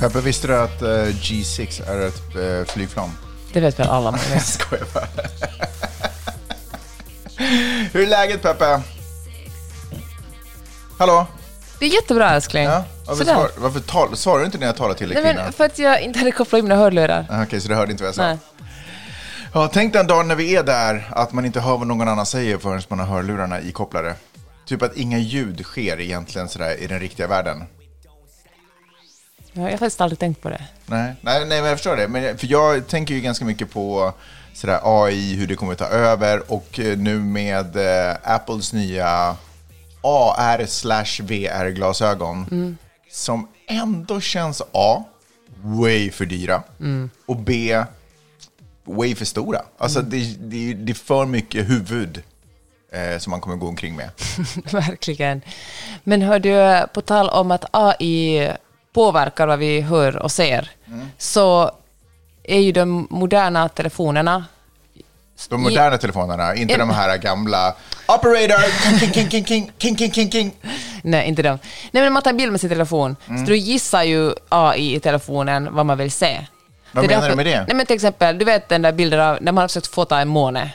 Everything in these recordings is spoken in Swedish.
Peppe, visste du att G6 är ett flygplan? Det vet väl alla man. Jag skojar bara. Hur är läget, Peppe? Hallå? Det är jättebra, älskling. Ja, varför svarar du inte när jag talar till dig, kvinna? Nej, men för att jag inte hade kopplat in mina hörlurar. Okej, så du hörde inte vad jag sa? Nej. Ja, tänk den dagen när vi är där att man inte hör vad någon annan säger förrän man har hörlurarna ikopplade. Typ att inga ljud sker egentligen sådär i den riktiga världen. Jag har faktiskt aldrig tänkt på det. Nej, men jag förstår det. Men, för jag tänker ju ganska mycket på sådär AI, hur det kommer att ta över. Och nu med Apples nya AR/VR-glasögon. Mm. Som ändå känns A, way för dyra. Mm. Och B, way för stora. Alltså det är för mycket huvud som man kommer gå omkring med. Verkligen. Men hör du, på tal om att AI påverkar vad vi hör och ser, så är ju de moderna telefonerna... De moderna telefonerna, inte de här gamla... Operator! King. Nej, inte dem. Nej, men man tar bild med sin telefon. Mm. Så du gissar ju AI i telefonen vad man vill se. Vad menar du med det? Nej, men till exempel, du vet den där bilden av när man har försökt fota en måne.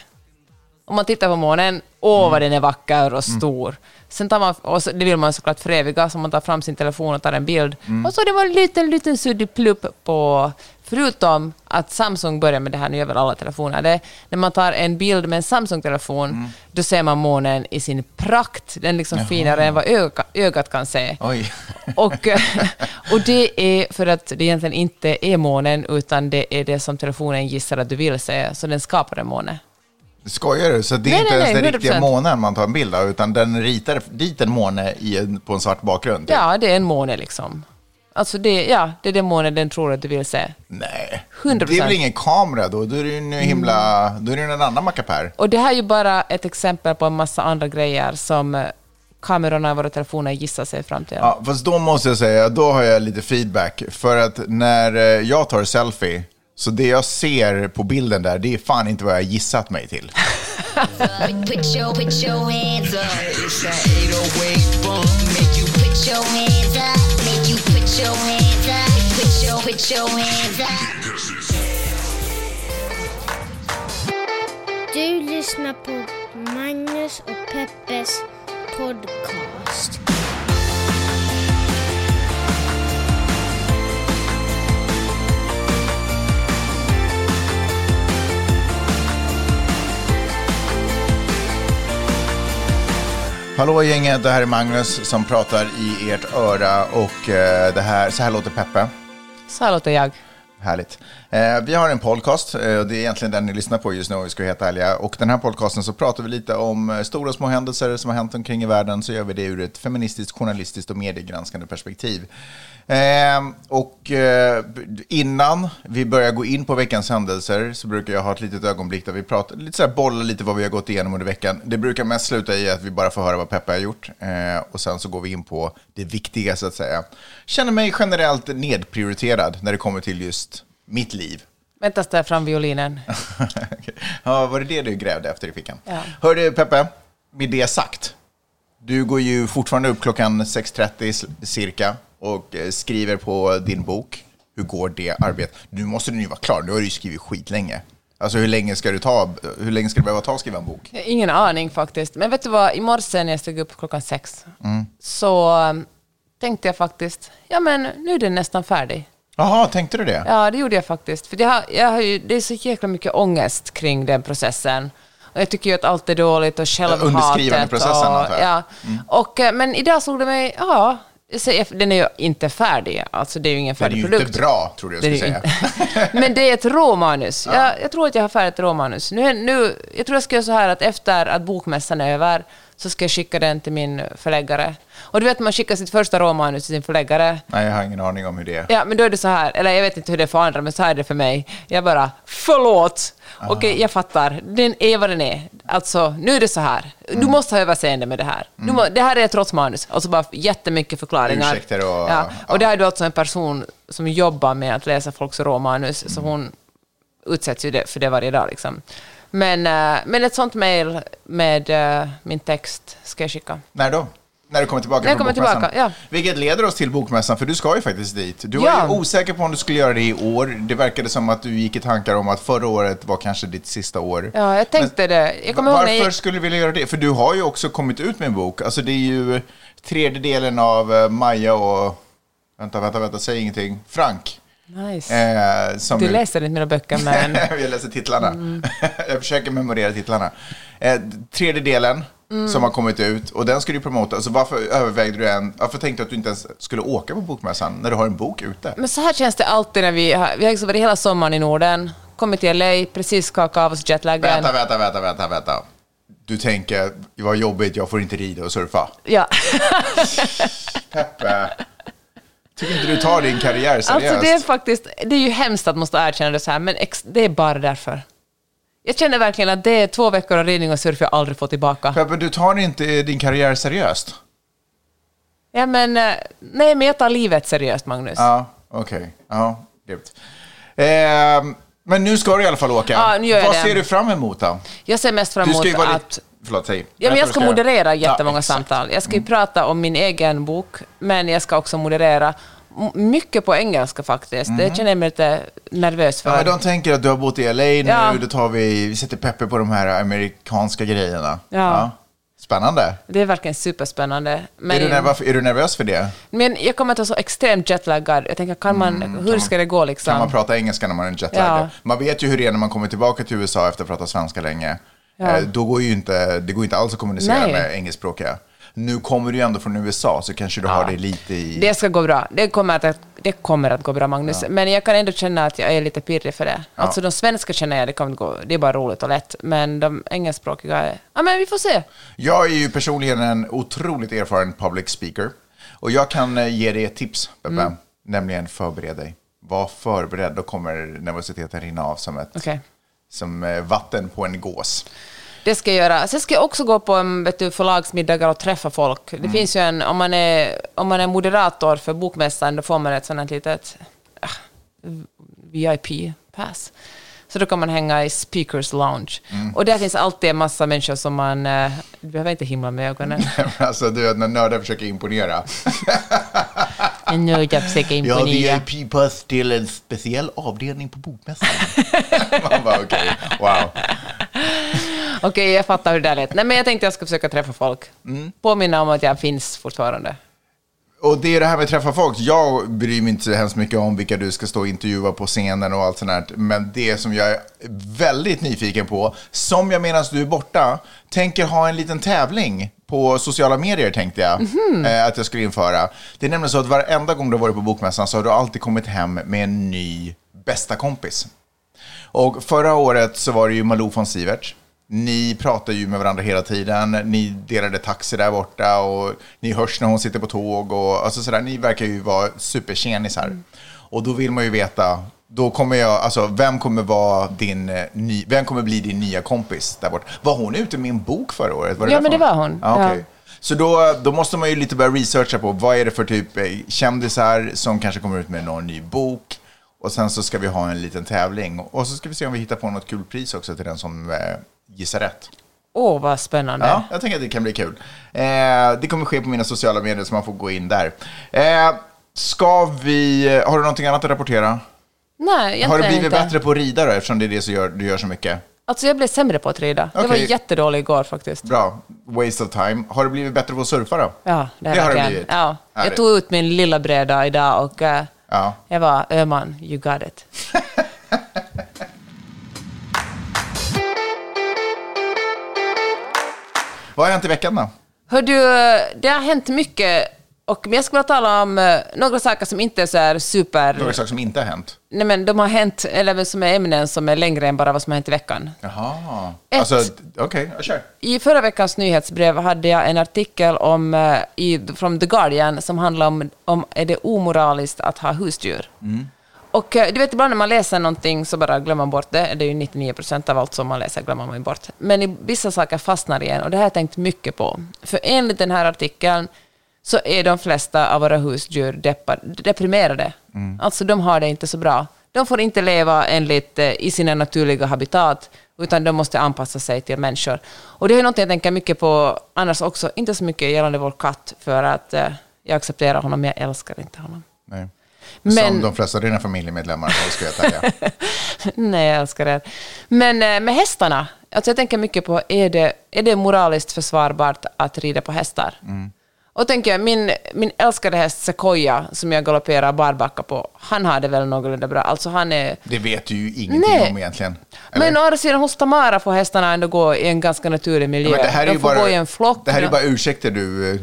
Om man tittar på månen, vad den är vacker och stor. Sen tar man, och det vill man såklart föreviga, så man tar fram sin telefon och tar en bild. Och så det var en liten suddig plupp på, förutom att Samsung börjar med det här, nu gör väl alla telefoner det, när man tar en bild med en Samsung-telefon, då ser man månen i sin prakt, den liksom finare än vad ögat kan se. Oj. Och det är för att det egentligen inte är månen, utan det är det som telefonen gissar att du vill se, så den skapar en måne. Skojar du? Så det är inte ens den riktiga månen man tar en bild av, utan den ritar dit en måne på en svart bakgrund. Typ. Ja, det är en måne liksom. Alltså det är den månen den tror att du vill se. Nej, 100%. Det är väl ingen kamera då? Då är det ju en annan mackapär. Och det här är ju bara ett exempel på en massa andra grejer som kamerorna och våra telefoner gissar sig fram till. Ja, fast då måste jag säga, då har jag lite feedback. För att när jag tar selfie... Så det jag ser på bilden där, det är fan inte vad jag gissat mig till. Du lyssnar på Magnus och Peppes podcast. Hallå gänget, det här är Magnus som pratar i ert öra och så här låter Peppe. Så här låter jag. Härligt. Vi har en podcast, och det är egentligen den ni lyssnar på just nu, vi ska heta Alia. Och den här podcasten så pratar vi lite om stora och små händelser som har hänt omkring i världen, så gör vi det ur ett feministiskt, journalistiskt och mediegranskande perspektiv. Och innan vi börjar gå in på veckans händelser så brukar jag ha ett litet ögonblick där vi pratar lite så här, bollar lite vad vi har gått igenom under veckan. Det brukar mest sluta i att vi bara får höra vad Peppe har gjort, och sen så går vi in på det viktiga så att säga. Känner mig generellt nedprioriterad när det kommer till just mitt liv. Vänta, ställa fram violinen. Ja, var det du grävde efter i fickan? Ja. Hör du Peppe, med det sagt, du går ju fortfarande upp klockan 6:30 cirka och skriver på din bok. Hur går det arbetet? Nu måste du ju vara klar. Nu har du ju skrivit skitlänge. Alltså hur länge ska du behöva ta och skriva en bok? Ingen aning faktiskt. Men vet du vad, i morse när jag stod upp klockan 6 så tänkte jag faktiskt, ja men nu är den nästan färdig. Jaha, tänkte du det? Ja, det gjorde jag faktiskt. För det är så jäkla mycket ångest kring den processen. Och jag tycker ju att allt är dåligt och självhatet. Underskrivande processen. Men idag såg det mig, ja, den är ju inte färdig. Alltså det är ju ingen färdig produkt. Det är ju inte bra, tror jag skulle säga. Men det är ett råmanus. Ja. Jag tror att jag har färdigt råmanus. Nu, jag tror jag ska göra så här att efter att bokmässan är över så ska jag skicka den till min förläggare. Och du vet, man skickar sitt första råmanus till sin förläggare. Nej, jag har ingen aning om hur det är. Ja, men då är det så här. Eller jag vet inte hur det är för andra, men så här är det för mig. Jag bara, förlåt! Okej, jag fattar. Den är vad den är. Alltså, nu är det så här. Du måste ha överseende med det här. Det här är ett råmanus. Och så bara jättemycket förklaringar. Ursäkter och... Ja. Och det här är då alltså en person som jobbar med att läsa folks råmanus. Så hon utsätts ju för det varje dag liksom. Men ett sånt mejl med min text ska jag skicka. När då? När du kommer tillbaka från bokmässan. Ja. Vilket leder oss till bokmässan, för du ska ju faktiskt dit. Du var ju osäker på om du skulle göra det i år. Det verkade som att du gick i tankar om att förra året var kanske ditt sista år. Ja, jag tänkte det. Varför skulle du vilja göra det? För du har ju också kommit ut med en bok. Alltså det är ju tredjedelen av Maja och... Vänta, säg ingenting. Frank. Nice. Du läser inte mina böcker, men... Jag läser titlarna. Jag försöker memorera titlarna. Tredjedelen som har kommit ut, och den ska du promota. Alltså varför övervägde du varför tänkte du att du inte ens skulle åka på bokmässan när du har en bok ute? Men så här känns det alltid när vi har liksom varit hela sommaren i Norden, kommit till LA, precis skaka av oss jetlaggen. Vänta. Du tänker, vad jobbigt, jag får inte rida och surfa. Ja. Peppe. Tycker inte du tar din karriär seriöst? Alltså det är ju hemskt att måste erkänna det så här, men det är bara därför. Jag känner verkligen att det är 2 veckor av ridning och surf jag aldrig får tillbaka. Peppe, du tar inte din karriär seriöst? Ja, men... Nej, men jag tar livet seriöst, Magnus. Ja, okej. Ja, grymt. Men nu ska du i alla fall åka. Ja, nu gör jag Vad ser du fram emot då? Jag ser mest fram emot att... Förlåt, säg. Ja, men jag ska moderera jättemånga samtal. Jag ska ju prata om min egen bok, men jag ska också moderera mycket på engelska faktiskt. Det känner jag mig lite nervös för. Ja, men de tänker att du har bott i LA nu, då tar vi sätter Peppe på de här amerikanska grejerna. Ja. Spännande. Det är verkligen superspännande. Men är du nervös för det? Men jag kommer att vara så extremt jetlaggad. Jag tänker, hur ska det gå liksom? Kan man prata engelska när man är jetlaggad? Ja. Man vet ju hur det är när man kommer tillbaka till USA efter att prata svenska länge. Ja. Då går ju inte, det går inte alls att kommunicera med engelskspråkiga. Nu kommer du ändå från USA, så kanske du har det lite i... Det ska gå bra. Det kommer att gå bra, Magnus. Ja. Men jag kan ändå känna att jag är lite pirrig för det. Ja. Alltså de svenska känner jag, det kommer att gå. Det är bara roligt och lätt. Men de engelskspråkiga... Ja, men vi får se. Jag är ju personligen en otroligt erfaren public speaker. Och jag kan ge dig ett tips, Peppe. Nämligen förbered dig. Var förberedd. Då kommer nervositeten rinna av som ett... Okay. Som vatten på en gås. Det ska jag göra. Sen ska jag också gå på förlagsmiddagar och träffa folk. Det finns ju om man är moderator för bokmässan, då får man ett sånt här litet VIP-pass. Så då kan man hänga i speakers lounge. Och där finns alltid en massa människor som man... Du behöver inte himla med ögonen. Alltså du är när nördar försöker imponera. En nördar försöker imponera. Jag har VIP-pass till en speciell avdelning på bokmässan. Man bara okej. Wow. Okej, jag fattar hur det där lät. Nej, men jag tänkte jag ska försöka träffa folk. Påminna om att jag finns fortfarande. Och det är det här med att träffa folk. Jag bryr mig inte så hemskt mycket om vilka du ska stå och intervjua på scenen och allt sånt här. Men det som jag är väldigt nyfiken på, som jag medan du är borta, tänker ha en liten tävling på sociala medier, tänkte jag att jag skulle införa. Det är nämligen så att varenda gång du har varit på bokmässan så har du alltid kommit hem med en ny bästa kompis. Och förra året så var det ju Malou von Sivers. Ni pratar ju med varandra hela tiden. Ni delade taxi där borta och ni hörs när hon sitter på tåg och alltså sådär. Ni verkar ju vara superkänisar. Och då vill man ju veta, då kommer jag, alltså vem kommer bli din nya kompis där borta? Var hon ute med en bok förra året? Var det men det var hon. Ah, okay. Så då måste man ju lite börja researcha på vad är det för typ kändisar som kanske kommer ut med någon ny bok. Och sen så ska vi ha en liten tävling. Och så ska vi se om vi hittar på något kul pris också till den som gissar rätt. Åh, vad spännande. Ja, jag tänker att det kan bli kul. Det kommer ske på mina sociala medier så man får gå in där. Har du någonting annat att rapportera? Nej, egentligen inte. Har du blivit bättre på att rida då, eftersom det är det som du gör så mycket? Alltså jag blev sämre på att rida. Okay. Det var jättedålig igår faktiskt. Bra. Waste of time. Har du blivit bättre på att surfa då? Ja, det har det blivit. Ja. Jag tog ut min lilla bräda idag och... Jag var Öman, you got it. Vad har hänt i veckan då? Hör du, det har hänt mycket Men jag skulle tala om några saker som inte är så här super... Några saker som inte har hänt? Nej, men de har hänt, eller som är ämnen som är längre än bara vad som har hänt i veckan. Jaha. Alltså, okej, jag kör. I förra veckans nyhetsbrev hade jag en artikel om, från The Guardian som handlar om är det omoraliskt att ha husdjur? Mm. Och du vet, ibland när man läser någonting så bara glömmer man bort det. Det är ju 99% av allt som man läser glömmer man bort. Men vissa saker fastnar igen, och det här har jag tänkt mycket på. För enligt den här artikeln så är de flesta av våra husdjur deprimerade. Mm. Alltså de har det inte så bra. De får inte leva enligt i sina naturliga habitat, utan de måste anpassa sig till människor. Och det är något jag tänker mycket på annars också. Inte så mycket gällande vår katt, för att jag accepterar honom, men jag älskar inte honom. Nej. Men, som de flesta av dina familjemedlemmar älskar jag Alia. Nej, jag älskar det. Men med hästarna, alltså jag tänker mycket på, är det moraliskt försvarbart att rida på hästar? Mm. Och tänker jag, min älskade häst Sequoia, som jag galopperar barbacka på, han hade väl någorlunda bra. Alltså han är... Det vet du ju ingenting om egentligen. Eller? Men å andra sidan, hos Tamara får hästarna ändå gå i en ganska naturlig miljö. Ja, det här är bara, gå i en flock. Det här är bara ursäkter du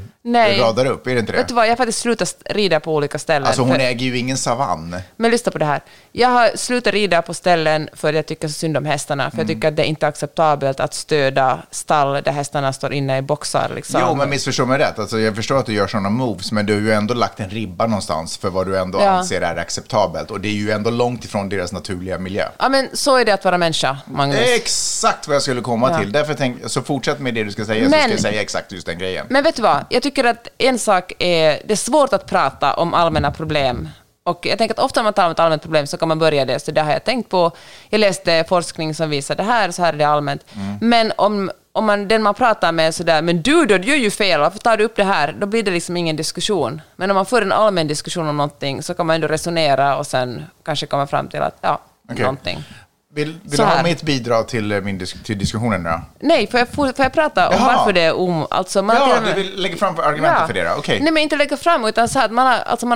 radar upp, är det inte det? Vet du vad, jag har faktiskt slutat rida på olika ställen. Alltså hon äger ju ingen savann. Men lyssna på det här. Jag har slutat rida på ställen för att jag tycker så synd om hästarna. För jag tycker att det är inte acceptabelt att stöda stall där hästarna står inne i boxar. Liksom. Jo, men missförstå mig rätt. Alltså, jag förstår att du gör sådana moves, men du har ju ändå lagt en ribba någonstans för vad du ändå anser är acceptabelt. Och det är ju ändå långt ifrån deras naturliga miljö. Ja, men så är det att vara människa, Magnus. Det är exakt vad jag skulle komma till. Därför så fortsätt med det du ska säga, men så ska jag säga exakt just den grejen. Men vet du vad? Jag tycker att en sak är, det är svårt att prata om allmänna problem. Och jag tänker att ofta när man talar om ett allmänt problem så kan man börja det. Så det har jag tänkt på. Jag läste forskning som visar det här, så här är det allmänt. Mm. Men om man, den man pratar med så där, men du gör ju fel, varför tar du upp det här? Då blir det liksom ingen diskussion. Men om man får en allmän diskussion om någonting så kan man ändå resonera och sen kanske komma fram till att någonting. Vill du ha mitt bidrag till till diskussionen då? Nej, får jag prata om varför det är alltså man du vill lägga fram argumentet för det då? Okay. Nej, men inte lägga fram, utan så att man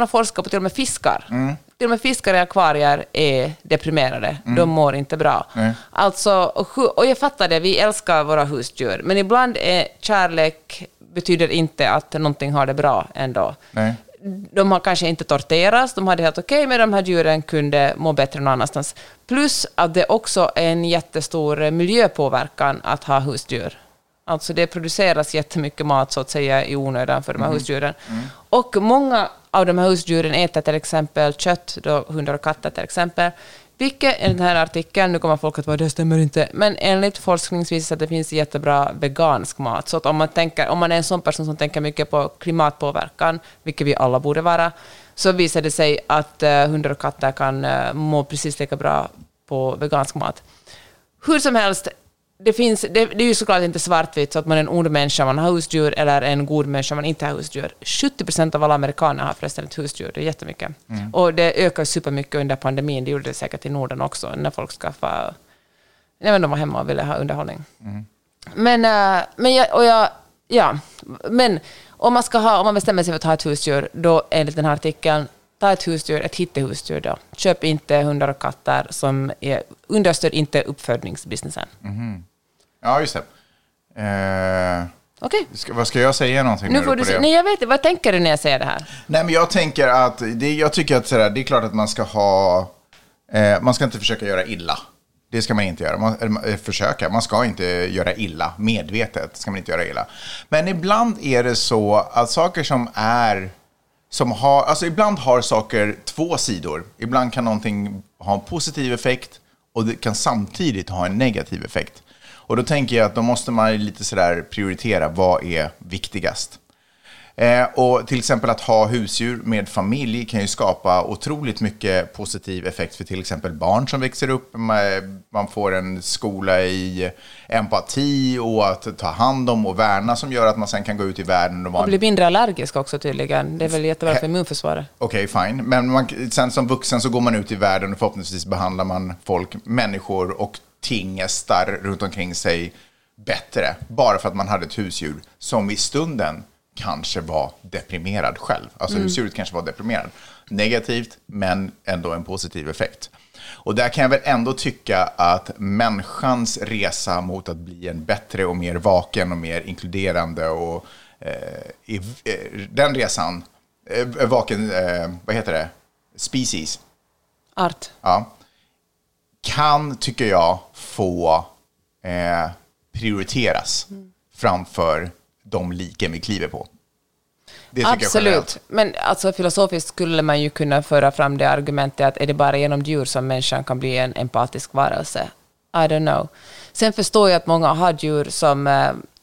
har forskat på till och med fiskar. Mm. Till och med fiskar i akvarier är deprimerade. Mm. De mår inte bra. Mm. Alltså, och jag fattar det, vi älskar våra husdjur. Men ibland är kärlek betyder inte att någonting har det bra ändå. Nej. De har kanske inte torterats, de hade helt okej, men de här djuren kunde må bättre någon annanstans. Plus att det också är en jättestor miljöpåverkan att ha husdjur. Alltså det produceras jättemycket mat så att säga i onödan för de här husdjuren. Mm. Och många av de här husdjuren äter till exempel kött, då hundar och katter till exempel. Vilket i den här artikeln, nu kommer folk att vara, det stämmer inte. Men enligt forskningsvis att det finns jättebra vegansk mat. Så att om man är en sån person som tänker mycket på klimatpåverkan, vilket vi alla borde vara, så visar det sig att hundar och katter kan må precis lika bra på vegansk mat. Hur som helst, det är ju såklart inte svartvitt så att man är en ond människa, man har husdjur, eller en god människa, man inte har husdjur. 70% av alla amerikaner har förresten ett husdjur, det är jättemycket. Mm. Och det ökar supermycket under pandemin, det gjorde det säkert i Norden också, när folk skaffade... Nej, men de var hemma och ville ha underhållning. Mm. Men om man bestämmer sig för att ha ett husdjur, då enligt den här artikeln, ta ett husdjur, ett hittehusdjur då. Köp inte hundar och katter som understöder inte uppfödningsbusinessen. Mm-hmm. Ja, just det. Okej. Okay. Vad ska jag säga någonting nu får du det? Nej, jag vet inte. Vad tänker du när jag säger det här? Nej, men jag tänker att jag tycker att sådär, det är klart att man ska ha man ska inte försöka göra illa. Det ska man inte göra. Man ska inte göra illa. Medvetet ska man inte göra illa. Men ibland är det så att saker alltså ibland har saker två sidor. Ibland kan någonting ha en positiv effekt och det kan samtidigt ha en negativ effekt. Och då tänker jag att då måste man lite sådär prioritera vad är viktigast. Och till exempel att ha husdjur med familj kan ju skapa otroligt mycket positiv effekt för till exempel barn som växer upp. Man får en skola i empati och att ta hand om och värna som gör att man sen kan gå ut i världen. Och bli mindre allergisk också tydligen. Det är väl jättebra för immunförsvaret. Okej, fine. Men sen som vuxen så går man ut i världen och förhoppningsvis behandlar man människor och tingestar runt omkring sig bättre. Bara för att man hade ett husdjur som i stunden kanske var deprimerad själv. Alltså husdjuret kanske var deprimerad. Negativt, men ändå en positiv effekt. Och där kan jag väl ändå tycka att människans resa mot att bli en bättre och mer vaken och mer inkluderande och den resan vaken, vad heter det? Species. Art. Ja. Kan, tycker jag, få prioriteras framför de liken vi kliver på. Det absolut, men alltså, filosofiskt skulle man ju kunna föra fram det argumentet att är det bara genom djur som människan kan bli en empatisk varelse? I don't know. Sen förstår jag att många har djur som,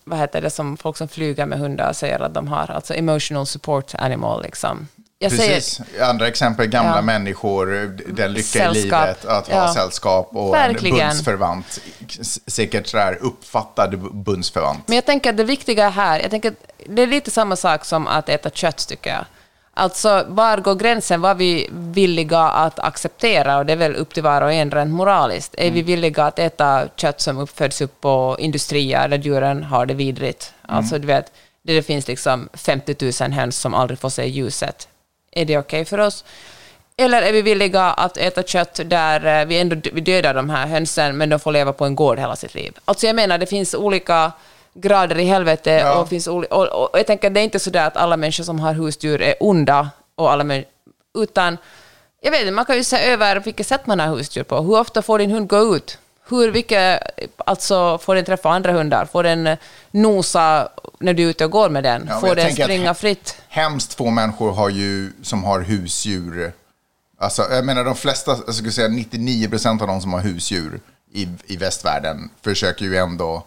vad heter det, som folk som flyger med hundar säger att de har, alltså emotional support animal liksom. Jag precis, säger, andra exempel, gamla människor, den lycka i livet att ha sällskap och verkligen. En bundsförvant, säkert sådär uppfattad bundsförvant. Men jag tänker att det viktiga här, jag tänker det är lite samma sak som att äta kött tycker jag. Alltså, var går gränsen? Var vi villiga att acceptera? Och det är väl upp till var och en rent moraliskt. Är vi villiga att äta kött som uppföds upp på industrier där djuren har det vidrigt? Alltså, du vet, det finns liksom 50 000 höns som aldrig får se ljuset. Är det okej för oss? Eller är vi villiga att äta kött där vi ändå dödar de här hönsen men de får leva på en gård hela sitt liv? Alltså jag menar, det finns olika grader i helvete och, finns och jag tänker det är inte sådär att alla människor som har husdjur är onda och alla utan, jag vet inte, man kan ju se över vilket sätt man har husdjur på. Hur ofta får din hund gå ut? Hur mycket, alltså, får den träffa andra hundar? Får den nosa när du är ute och går med den? Ja, får den springa fritt? Hemskt få människor har ju, som har husdjur. Alltså, jag menar de flesta, jag skulle säga 99% av de som har husdjur i västvärlden försöker ju ändå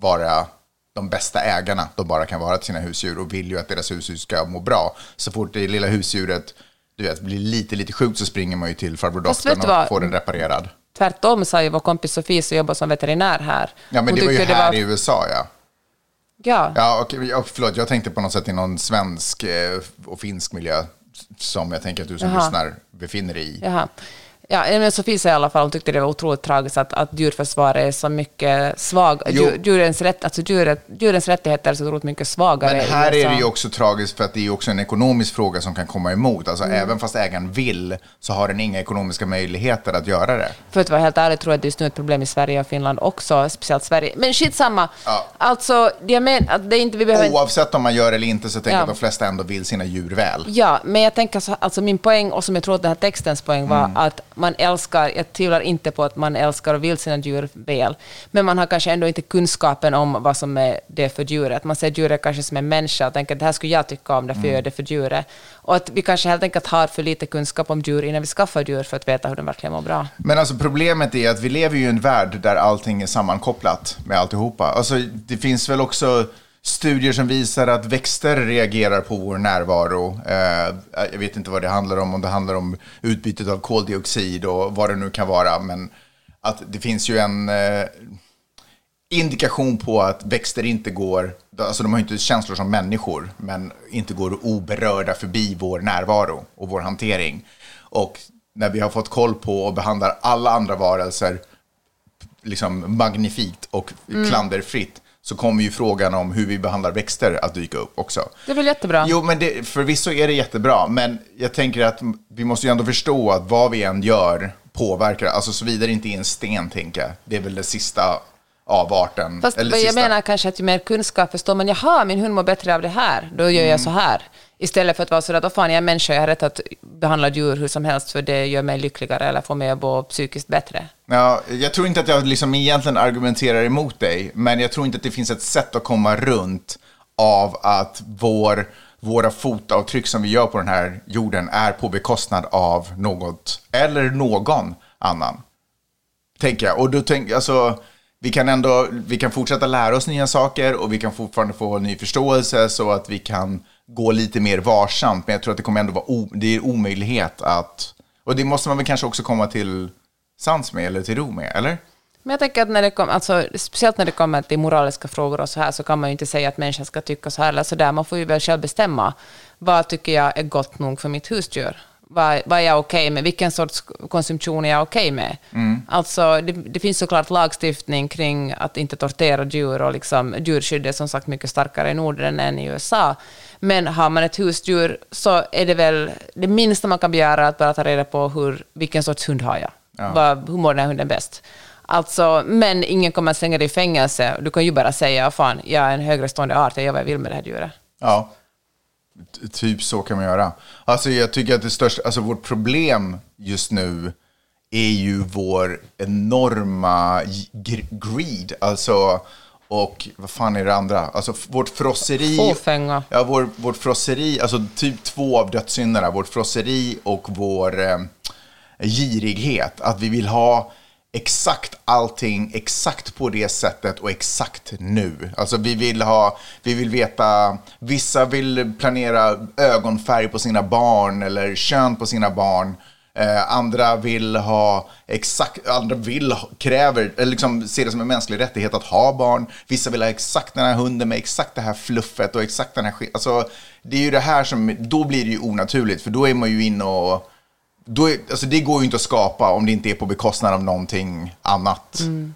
vara de bästa ägarna de bara kan vara till sina husdjur och vill ju att deras husdjur ska må bra. Så fort det lilla husdjuret, du vet, blir lite sjukt så springer man ju till farbror doktorn och får den reparerad. Tvärtom sa ju vår kompis Sofie som jobbar som veterinär här. Ja, men hon det var ju här i USA, Ja, och förlåt, jag tänkte på något sätt i någon svensk och finsk miljö som jag tänker att du som lyssnar befinner dig i. Jaha. Ja, men Sofie sa i alla fall, hon tyckte det var otroligt tragiskt att djurförsvar är så mycket svagare. Djurens rättigheter är så otroligt mycket svagare. Men här är det ju också tragiskt för att det är också en ekonomisk fråga som kan komma emot. Alltså även fast ägaren vill så har den inga ekonomiska möjligheter att göra det. För att vara helt ärlig tror jag att det är just nu ett problem i Sverige och Finland också, speciellt Sverige. Men skitsamma. Ja. Alltså, jag menar att det är inte vi behöver... Oavsett om man gör eller inte så tänker jag att de flesta ändå vill sina djur väl. Ja, men jag tänker alltså min poäng och som jag tror att den här textens poäng var att man älskar, jag tvivlar inte på att man älskar och vill sina djur väl, men man har kanske ändå inte kunskapen om vad som är det för djuret. Man ser djuret kanske som en människa och tänker det här skulle jag tycka om, därför gör det för djuret. Och att vi kanske helt enkelt har för lite kunskap om djur innan vi skaffar djur för att veta hur de verkligen mår bra. Men alltså problemet är att vi lever ju i en värld där allting är sammankopplat med alltihopa. Alltså det finns väl också studier som visar att växter reagerar på vår närvaro. Jag vet inte vad det handlar om det handlar om utbytet av koldioxid och vad det nu kan vara. Men att det finns ju en indikation på att växter inte går, alltså de har inte känslor som människor, men inte går oberörda förbi vår närvaro och vår hantering. Och när vi har fått koll på och behandlar alla andra varelser liksom magnifikt och klanderfritt, så kommer ju frågan om hur vi behandlar växter att dyka upp också. Det är väl jättebra? Jo, men förvisso är det jättebra. Men jag tänker att vi måste ju ändå förstå att vad vi än gör påverkar. Alltså så vidare inte är en sten, tänker jag. Det är väl det sista avarten. Fast eller jag menar kanske att ju mer kunskap förstår man, jaha, min hund mår bättre av det här. Då gör jag så här. Istället för att vara så att, åh fan, jag är människa, jag har rätt att behandla djur hur som helst för det gör mig lyckligare eller får mig att bo psykiskt bättre. Ja, jag tror inte att jag liksom egentligen argumenterar emot dig, men jag tror inte att det finns ett sätt att komma runt av att våra fotavtryck som vi gör på den här jorden är på bekostnad av något eller någon annan, tänker jag. Och då tänker, alltså, vi kan fortsätta lära oss nya saker och vi kan fortfarande få ny förståelse så att vi kan gå lite mer varsamt, men jag tror att det kommer ändå vara det är omöjlighet att, och det måste man väl kanske också komma till sans med eller till ro med, eller? Men jag tänker att när det kommer, alltså, speciellt när det kommer till moraliska frågor och så här, så kan man ju inte säga att människan ska tycka så här eller så där. Man får ju väl själv bestämma vad tycker jag är gott nog för mitt husdjur. Vad är jag okej med? Vilken sorts konsumtion är jag okej med? Alltså, det finns såklart lagstiftning kring att inte tortera djur och liksom, djurskydd är som sagt mycket starkare i Norden än i USA. Men har man ett husdjur så är det väl det minsta man kan begära att bara ta reda på vilken sorts hund har jag. Ja. Hur mår den här hunden bäst? Alltså, men ingen kommer att slänga dig i fängelse. Du kan ju bara säga, fan, jag är en högre stående art, jag gör vad jag vill med det här djuret. Ja. Typ så kan man göra. Alltså jag tycker att det största, alltså vårt problem just nu är ju vår enorma greed, alltså, och vad fan är det andra? Alltså vårt frosseri. Fåfänga. Ja, vårt frosseri, alltså typ två av dödssynderna, vårt frosseri och vår girighet, att vi vill ha exakt allting, exakt på det sättet och exakt nu. Alltså vi vill veta, vissa vill planera ögonfärg på sina barn eller kön på sina barn. Andra vill ha exakt, andra vill kräver, eller liksom ser det som en mänsklig rättighet att ha barn. Vissa vill ha exakt den här hunden med exakt det här fluffet och exakt den här alltså det är ju det här som, då blir det ju onaturligt, för då är man ju inne och då är, alltså det går ju inte att skapa om det inte är på bekostnad av någonting annat. Mm.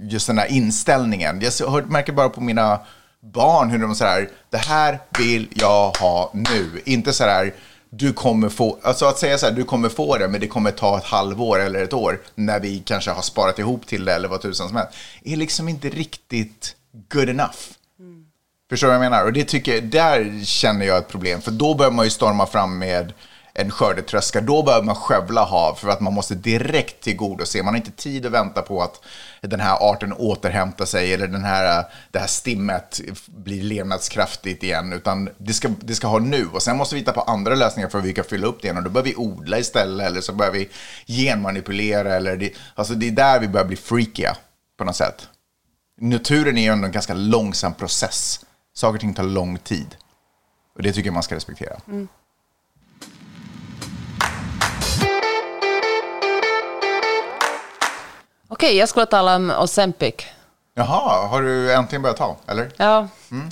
Just den här inställningen. Jag märker bara på mina barn hur de så här, det här vill jag ha nu. Inte så här, du kommer få, alltså att säga så här, du kommer få det, men det kommer ta ett halvår eller ett år när vi kanske har sparat ihop till det eller vad tusan som helst. Är liksom inte riktigt good enough. Mm. Förstår du vad jag menar? Och det tycker jag, där känner jag ett problem. För då börjar man ju storma fram med en skördetröska, då behöver man skövla hav för att man måste direkt tillgodose. Man har inte tid att vänta på att den här arten återhämtar sig eller det här stimmet blir levnadskraftigt igen, utan det ska ha nu, och sen måste vi hitta på andra lösningar för att vi kan fylla upp det igen, och då börjar vi odla istället, eller så börjar vi genmanipulera, eller det är där vi börjar bli freakiga på något sätt. Naturen är ju ändå en ganska långsam process. Saker och ting tar lång tid, och det tycker jag man ska respektera. Mm. Okej, jag skulle tala om Ozempic. Jaha, har du äntligen börjat ta, eller? Ja. Mm.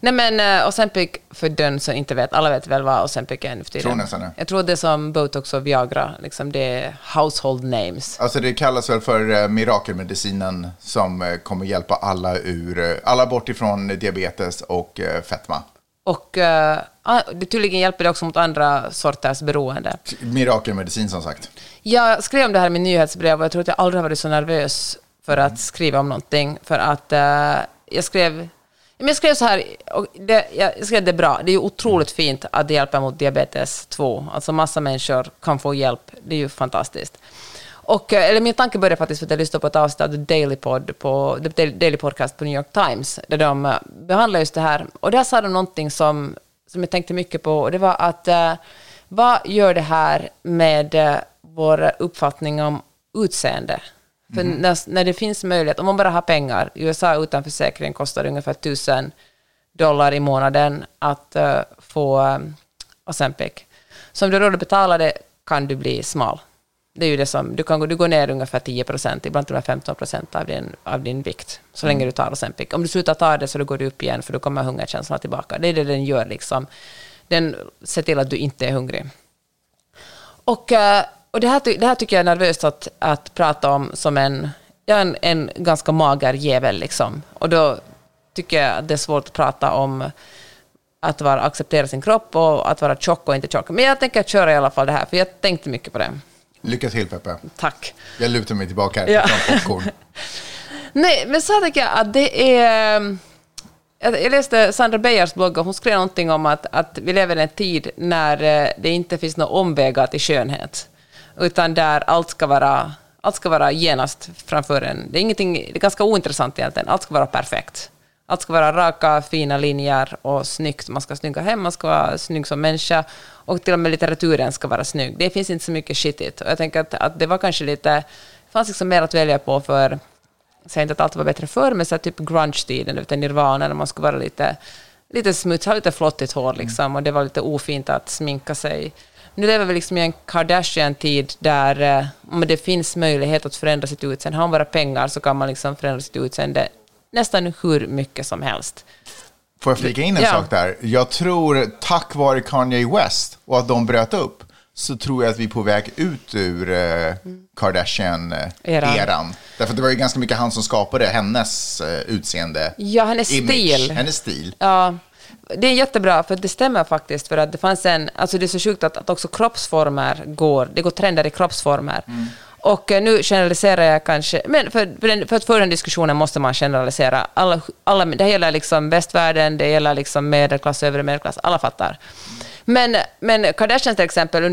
Nej, men Ozempic, för den som inte vet, alla vet väl vad Ozempic är nu för tiden. Tror nästan det. Jag tror det är som Botox och Viagra, liksom det är household names. Alltså det kallas väl för mirakelmedicinen som kommer hjälpa alla bort ifrån diabetes och fetma. Och det tydligen hjälper det också mot andra sorters beroende. Mirakelmedicin, som sagt. Jag skrev om det här i min nyhetsbrev, och jag tror att jag aldrig har varit så nervös för att skriva om någonting. För att jag skrev så här, och jag skrev det bra. Det är ju otroligt fint att det hjälper mot diabetes 2. Alltså massa människor kan få hjälp. Det är ju fantastiskt. Och, eller min tanke började faktiskt för att jag lyssnade på ett avsnitt av The Daily Podcast på New York Times, där de behandlar just det här. Och där sa de någonting som jag tänkte mycket på, och det var att vad gör det här med vår uppfattning om utseende? För när det finns möjlighet, om man bara har pengar, i USA utan försäkring kostar det ungefär $1,000 i månaden att få Ozempic. Så om du råd att betala det kan du bli smal. Det är ju det som, du går ner ungefär 10%, ibland till och med 15% av din vikt, så länge du tar Ozempic. Om du slutar ta det så då går du upp igen, för då kommer hungerkänslan tillbaka. Det är det den gör liksom. Den ser till att du inte är hungrig. Och det här tycker jag är nervöst att prata om som en ganska mager jävel liksom. Och då tycker jag att det är svårt att prata om att acceptera sin kropp och att vara tjock och inte tjock. Men jag tänker köra i alla fall det här, för jag tänkte mycket på det. Lycka till, Peppe. Tack. Jag lutar mig tillbaka här. Ja. Nej, men så tänker jag att det är... Jag läste Sandra Beijers blogg, och hon skrev någonting om att vi lever i en tid när det inte finns någon omvägar till skönhet. Utan där allt ska vara genast framför en. Det är ganska ointressant egentligen. Allt ska vara perfekt. Allt ska vara raka, fina linjer och snyggt. Man ska snygga hem, man ska vara snygg som människa. Och till och med litteraturen ska vara snygg. Det finns inte så mycket shitigt. Och jag tänker att det var kanske lite... Det fanns liksom mer att välja på för... Jag säger inte att allt var bättre förr, men så typ grunge-tiden, utan nirvana, när man skulle vara lite smuts, ha lite flottigt hår liksom, och det var lite ofint att sminka sig. Nu lever vi liksom i en Kardashian-tid där det finns möjlighet att förändra sitt utseende. Har man bara pengar så kan man liksom förändra sitt utseende nästan hur mycket som helst. Får jag flika in en sak där? Jag tror, tack vare Kanye West och att de bröt upp, så tror jag att vi är på väg ut ur Kardashian-eran. Därför det var ju ganska mycket han som skapade hennes utseende. Ja, hennes stil. Ja, det är jättebra, för det stämmer faktiskt. För att det fanns alltså det är så sjukt att också kroppsformer går trender i kroppsformer. Mm. Och nu generaliserar jag kanske, men för att föra den diskussionen måste man generalisera. Alla, det gäller liksom västvärlden, det gäller liksom medelklass, övre medelklass, alla fattar. Men Kardashian till exempel,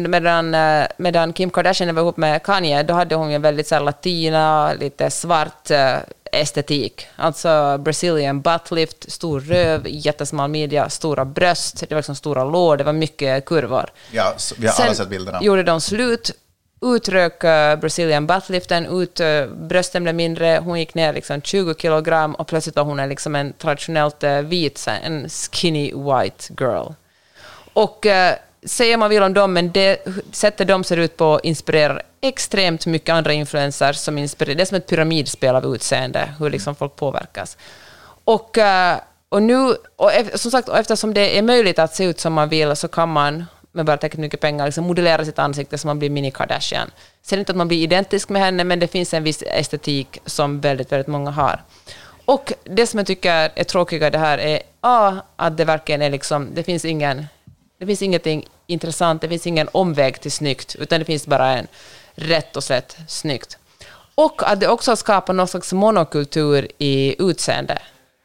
medan Kim Kardashian var ihop med Kanye, då hade hon en väldigt så här, latina, lite svart estetik. Alltså Brazilian butt lift, stor röv, jättesmal midja, stora bröst, det var liksom stora lår, det var mycket kurvor. Ja, vi har alla sett bilderna. Sen gjorde de slut, utrök Brazilian buttliften, brösten blev mindre, hon gick ner liksom 20 kilogram och plötsligt var hon är liksom en traditionellt vit, en skinny white girl. Och säger man vill om dem, men det sättet de ser ut på inspirerar extremt mycket andra influenser som inspirerar. Det är som ett pyramidspel av utseende, hur liksom folk påverkas. Och nu, och som sagt, eftersom det är möjligt att se ut som man vill, så kan man med bara tillräckligt mycket pengar liksom modellera sitt ansikte så man blir mini Kardashian. Sen inte att man blir identisk med henne, men det finns en viss estetik som väldigt, väldigt många har. Och det som jag tycker är tråkigt av det här är att det verkligen är liksom, det finns ingenting intressant, det finns ingen omväg till snyggt, utan det finns bara en rätt och slätt snyggt. Och att det också skapar någon slags monokultur i utseende.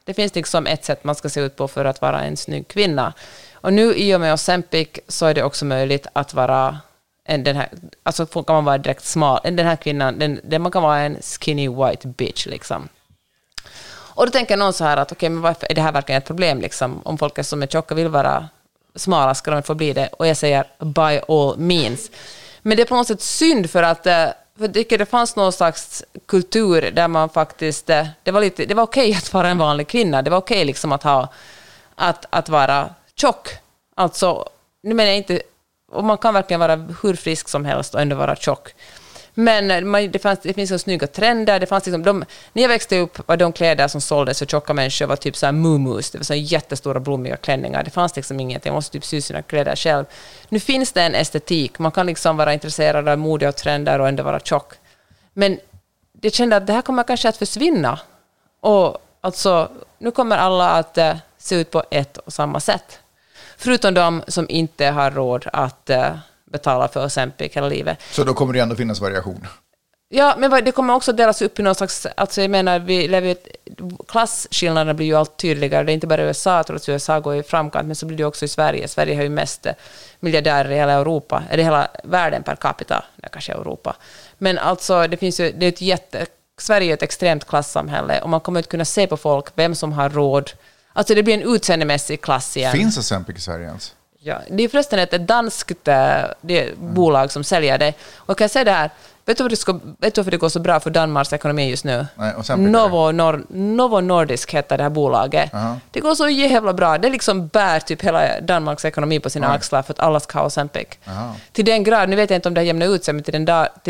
Det finns liksom ett sätt man ska se ut på för att vara en snygg kvinna. Och nu i och med Ozempic så är det också möjligt att vara den här, alltså kan man vara direkt smal, den här kvinnan, man kan vara en skinny white bitch liksom. Och då tänker någon så här att okej, men varför är det här verkligen ett problem liksom? Om folk är som är tjocka vill vara smala ska de få bli det. Och jag säger by all means. Men det är på något sätt synd för det fanns någon slags kultur där man faktiskt, det var okej att vara en vanlig kvinna. Det var okej liksom att vara tjock. Alltså, nu menar jag inte, och man kan verkligen vara hur frisk som helst och ändå vara tjock. Men det finns så snygga trender. Det fanns liksom, när jag växte upp var de kläder som såldes för tjocka människor var typ så här mumus. Det var så här jättestora blommiga klänningar. Det fanns liksom inget. Jag måste typ sy sina kläder själv. Nu finns det en estetik. Man kan liksom vara intresserad av mode och trender och ändå vara tjock. Men det kände att det här kommer kanske att försvinna. Och alltså, nu kommer alla att se ut på ett och samma sätt. Förutom de som inte har råd att betala för Ozempic hela livet. Så då kommer det ändå finnas variation? Ja, men det kommer också delas upp i någon slags... Alltså jag menar, klassskillnaderna blir ju allt tydligare. Det är inte bara USA, jag tror att USA går i framkant, men så blir det också i Sverige. Sverige har ju mest miljardärer i hela Europa, eller hela världen per capita, kanske Europa. Men alltså, det finns ju... Sverige är ett extremt klassamhälle och man kommer att kunna se på folk vem som har råd. Alltså det blir en utseendemässig klass igen. Finns Ozempic i Sverige ens? Ja, det är förresten ett danskt bolag som säljer det. Och jag kan säga det här, vet du varför det går så bra för Danmarks ekonomi just nu? Nej, Novo Nordisk heter det här bolaget. Uh-huh. Det går så jävla bra. Det liksom bär typ hela Danmarks ekonomi på sina axlar för att alla ska ha Ozempic. Uh-huh. Till den grad, nu vet jag inte om det jämnar ut sig, men till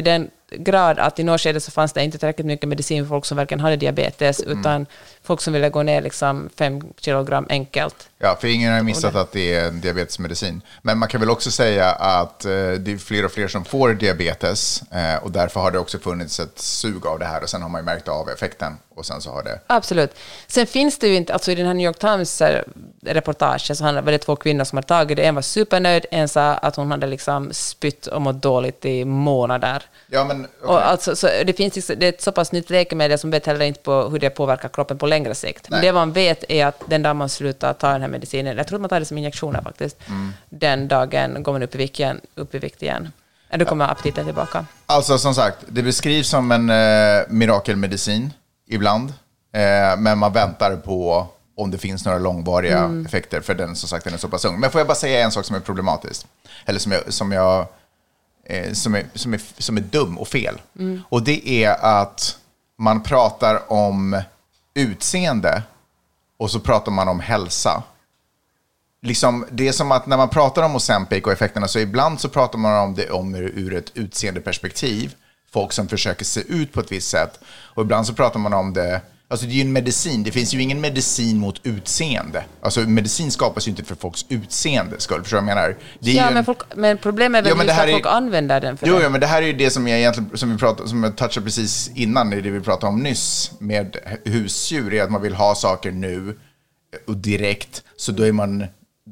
den grad att i norrskedet så fanns det inte tillräckligt mycket medicin för folk som verkligen hade diabetes, utan folk som ville gå ner liksom 5 kilogram enkelt. Ja, för ingen har missat att det är en diabetesmedicin. Men man kan väl också säga att det är fler och fler som får diabetes och därför har det också funnits ett sug av det här och sen har man ju märkt av effekten och sen så har det... Absolut. Sen finns det ju inte, alltså i den här New York Times reportagen så var det 2 kvinnor som hade tagit det. En var supernöjd, en sa att hon hade liksom spytt och mått dåligt i månader. Ja, men... Okay. Och alltså, så det är ett så pass nytt läkemedel som vet heller inte på hur det påverkar kroppen på längre sikt. Men det man vet är att den dagen man slutar ta den här medicinen, jag tror att man tar det som injektioner faktiskt, den dagen går man upp i vikt igen. Då kommer aptiten tillbaka. Alltså som sagt, det beskrivs som en mirakelmedicin ibland, men man väntar på om det finns några långvariga effekter, för den som sagt den är så pass ung. Men får jag bara säga en sak som är problematisk, eller som är dum och fel. Och det är att man pratar om utseende och så pratar man om hälsa. Liksom, det är som att när man pratar om Ozempic och effekterna så ibland så pratar man om det ur ett utseendeperspektiv. Folk som försöker se ut på ett visst sätt. Och ibland så pratar man om det... Alltså det är ju en medicin. Det finns ju ingen medicin mot utseende. Alltså medicin skapas ju inte för folks utseende. Förstår du vad jag menar? Det är men problemet är väl att folk använder den för det. Jo, men det här är ju det som jag egentligen som jag touchade precis innan i det vi pratade om nyss med husdjur, är att man vill ha saker nu och direkt, så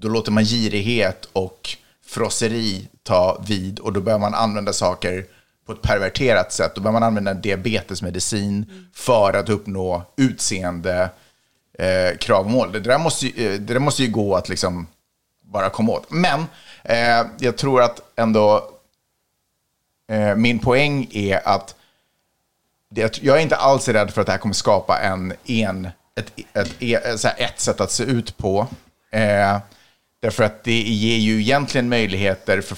då låter man girighet och frosseri ta vid och då börjar man använda saker på ett perverterat sätt. Då bör man använda diabetesmedicin för att uppnå utseende kravmål. Det där måste ju gå att liksom bara komma åt. Men jag tror att ändå min poäng är att jag är inte alls rädd för att det här kommer skapa ett sätt att se ut på. Därför att det ger ju egentligen möjligheter för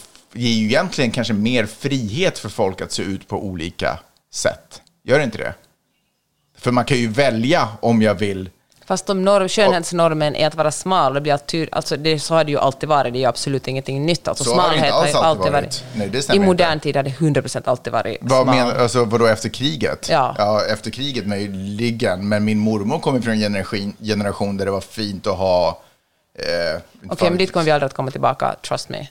kanske mer frihet för folk att se ut på olika sätt. Gör inte det? För man kan ju välja om jag vill. Fast om könhetsnormen är att vara smal, det blir alltså det, så har det ju alltid varit. Det är ju absolut ingenting nytt. Alltså, så smalhet har ju alltid varit. Nej, i modern tid har det 100% alltid varit smal. Vadå efter kriget? Ja, efter kriget möjligen. Men min mormor kom från en generation där det var fint att ha... Okej, men dit kommer vi aldrig att komma tillbaka, trust me.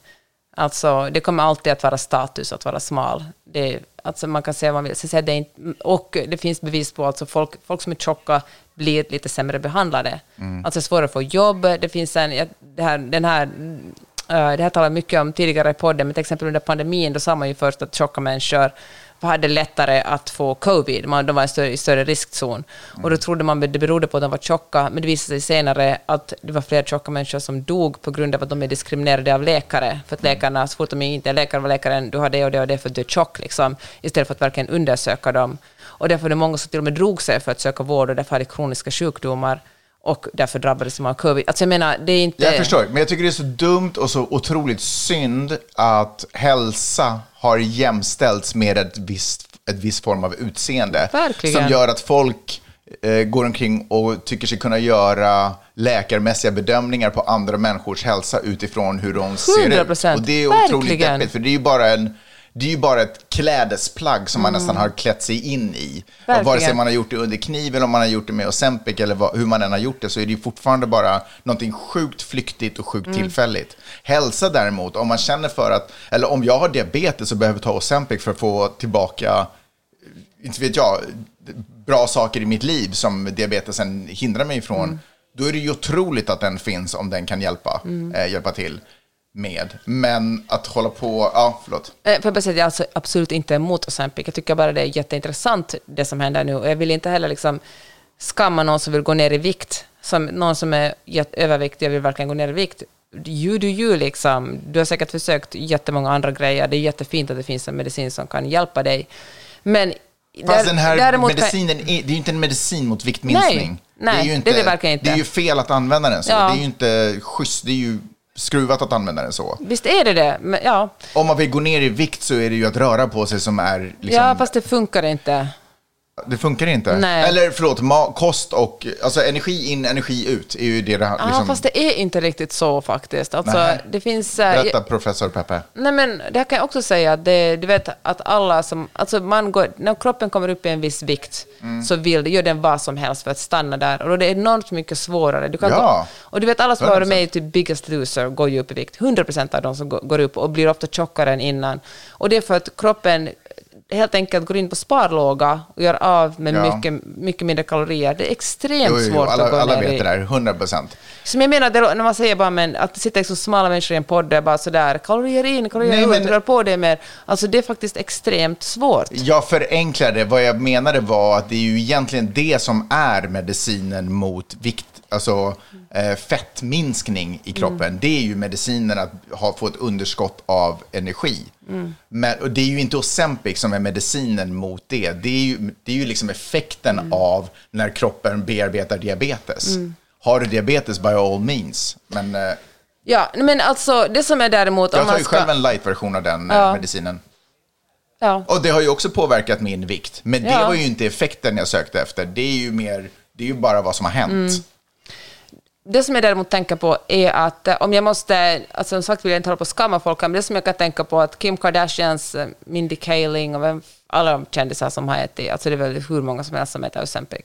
Alltså, det kommer alltid att vara status att vara smal. Det, alltså, man kan säga vad man vill. Så det är inte, och det finns bevis på att alltså, folk som är tjocka blir lite sämre behandlade. Mm. Alltså svårare att få jobb. Det finns det här talar mycket om tidigare i podden, men till exempel under pandemin då sa man ju först att tjocka människor hade lättare att få covid. De var i större riskzon. Och då trodde man det berodde på att de var tjocka, men det visade sig senare att det var fler tjocka människor som dog på grund av att de är diskriminerade av läkare. För att läkarna, så fort de inte är läkare var läkaren, du har det och det för att du är tjock liksom, istället för att verkligen undersöka dem. Och därför är det många som till och med drog sig för att söka vård och därför hade kroniska sjukdomar och därför drabbades man av covid. Alltså jag menar, det är inte... Jag förstår, men jag tycker det är så dumt och så otroligt synd att hälsa har jämställts med ett visst form av utseende. Verkligen. Som gör att folk går omkring och tycker sig kunna göra läkarmässiga bedömningar på andra människors hälsa utifrån hur de ser 100%. Ut. Och det är otroligt deppigt, för det är ju bara ett klädesplagg som man nästan har klätt sig in i. Vare sig man har gjort det under kniven, om man har gjort det med Ozempic eller hur man än har gjort det, så är det ju fortfarande bara någonting sjukt flyktigt och sjukt tillfälligt. Hälsa däremot, om man känner för att, eller om jag har diabetes så behöver jag ta Ozempic för att få tillbaka, inte vet jag, bra saker i mitt liv som diabetesen hindrar mig ifrån, då är det ju otroligt att den finns om den kan hjälpa till. Men att hålla på... Ja, förlåt. För att jag är alltså absolut inte emot Ozempic. Jag tycker bara det är jätteintressant det som händer nu. Och jag vill inte heller liksom skamma någon som vill gå ner i vikt. Som någon som är överviktig och vill verkligen gå ner i vikt. You do you liksom. Du har säkert försökt jättemånga andra grejer. Det är jättefint att det finns en medicin som kan hjälpa dig. Men... Fast den här medicinen, det är ju inte en medicin mot viktminskning. Nej, det är det verkligen inte. Det är ju fel att använda den så. Ja. Det är ju inte schysst, det är ju... skruvat att använda den så. Visst är det. Men, ja. Om man vill gå ner i vikt så är det ju att röra på sig som är... Liksom... Ja, fast det funkar inte. Det funkar inte? Nej. Eller förlåt, kost och... Alltså energi in, energi ut är ju det här... Ja, liksom... fast det är inte riktigt så faktiskt. Alltså, det finns... Berätta, professor Peppe. Nej, men det här kan jag också säga. Det, du vet att alla som... Alltså man går, när kroppen kommer upp i en viss vikt så gör den vad som helst för att stanna där. Och då är det enormt mycket svårare. Du kan och du vet, alla som har varit med i typ Biggest Loser går ju upp i vikt. 100% av de som går upp och blir ofta tjockare än innan. Och det är för att kroppen... helt enkelt går in på sparlåga och gör av med mycket mindre kalorier. Det är extremt svårt att gå alla ner vet det där, 100%. Som jag menar, när man säger bara, men, att det sitter liksom smala människor i en podd där bara sådär, kalorier in, ut, rör på det mer. Alltså det är faktiskt extremt svårt. Jag förenklade, vad jag menade var att det är ju egentligen det som är medicinen mot vikt, alltså fettminskning i kroppen. Det är ju medicinen att få ett underskott av energi. Men, och det är ju inte Ozempic som är medicinen mot det. Det är ju liksom effekten av när kroppen bearbetar diabetes. Har du diabetes by all means. Men, ja, men alltså det som är däremot... Jag tar ju själv en light-version av den medicinen. Ja. Och det har ju också påverkat min vikt. Men det var ju inte effekten jag sökte efter. Det är ju bara vad som har hänt. Det som jag däremot tänker på är att om jag måste, alltså som sagt vill jag inte hålla på att skamma folk, men det som jag kan tänka på är att Kim Kardashians, Mindy Kaling och alla de kändisar som har ätit, alltså det är väl hur många som helst som äter Ozempic,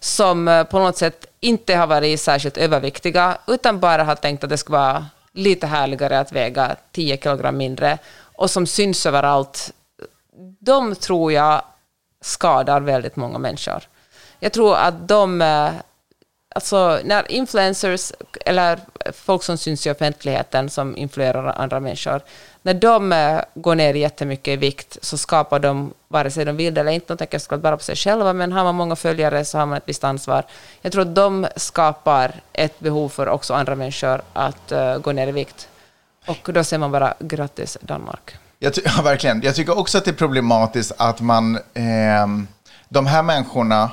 som på något sätt inte har varit särskilt överviktiga utan bara har tänkt att det ska vara lite härligare att väga 10 kilogram mindre och som syns överallt, de tror jag skadar väldigt många människor. Jag tror att de... alltså när influencers eller folk som syns i offentligheten som influerar andra människor, när de går ner jättemycket i vikt så skapar de, vare sig de vill eller inte, de tänker såklart bara på sig själva, men har man många följare så har man ett visst ansvar. Jag tror att de skapar ett behov för också andra människor att gå ner i vikt. Och då säger man bara grattis Danmark. Ja, verkligen. Jag tycker också att det är problematiskt att man de här människorna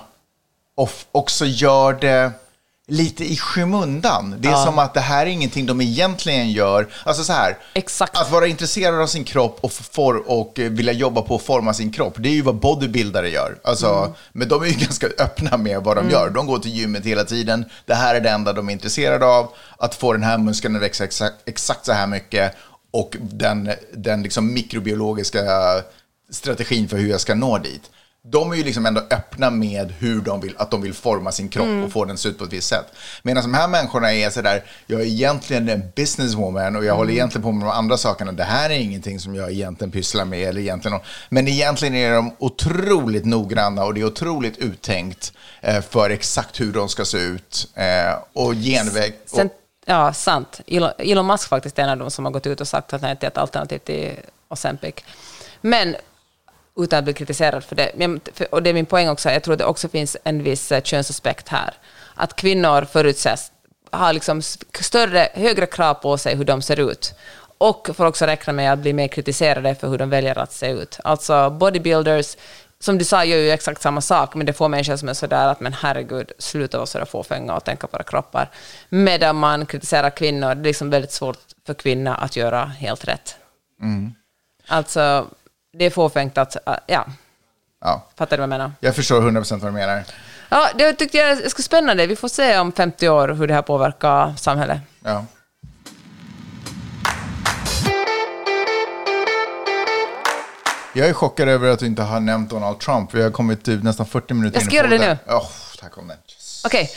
också gör det lite i skymundan. Det är som att det här är ingenting de egentligen gör. Alltså så här, exakt. Att vara intresserad av sin kropp och vilja jobba på att forma sin kropp, det är ju vad bodybuildare gör. Alltså, men de är ju ganska öppna med vad de gör. De går till gymmet hela tiden. Det här är det enda de är intresserade av. Att få den här muskeln att växa exakt så här mycket. Och den liksom mikrobiologiska strategin för hur jag ska nå dit. De är ju liksom ändå öppna med hur de vill forma sin kropp och få den se ut på ett visst sätt. Medan de här människorna är så där, jag är egentligen en businesswoman och jag håller egentligen på med de andra sakerna. Det här är ingenting som jag egentligen pysslar med. Eller egentligen, men egentligen är de otroligt noggranna och det är otroligt uttänkt för exakt hur de ska se ut. Och genväg... Ja, sant. Elon Musk faktiskt är en av dem som har gått ut och sagt att han inte är ett alternativ till Ozempic. Men utan att bli kritiserad för det. Och det är min poäng också. Jag tror det också finns en viss könsaspekt här. Att kvinnor förutsätts ha liksom högre krav på sig hur de ser ut. Och får också räkna med att bli mer kritiserade för hur de väljer att se ut. Alltså bodybuilders, som du sa, gör ju exakt samma sak, men det får människor som är sådär att men herregud, sluta vara sådär fåfänga och tänka på våra kroppar. Medan man kritiserar kvinnor, det är liksom väldigt svårt för kvinnor att göra helt rätt. Mm. Alltså, det är fåfängt att, ja. Fattar du vad jag menar? Jag förstår 100% vad du menar. Ja, det tyckte jag skulle spänna det. Vi får se om 50 år hur det här påverkar samhället. Ja. Jag är chockad över att du inte har nämnt Donald Trump. Vi har kommit typ nästan 40 minuter in. Jag ska göra det nu. Tack om det. Yes. Okej.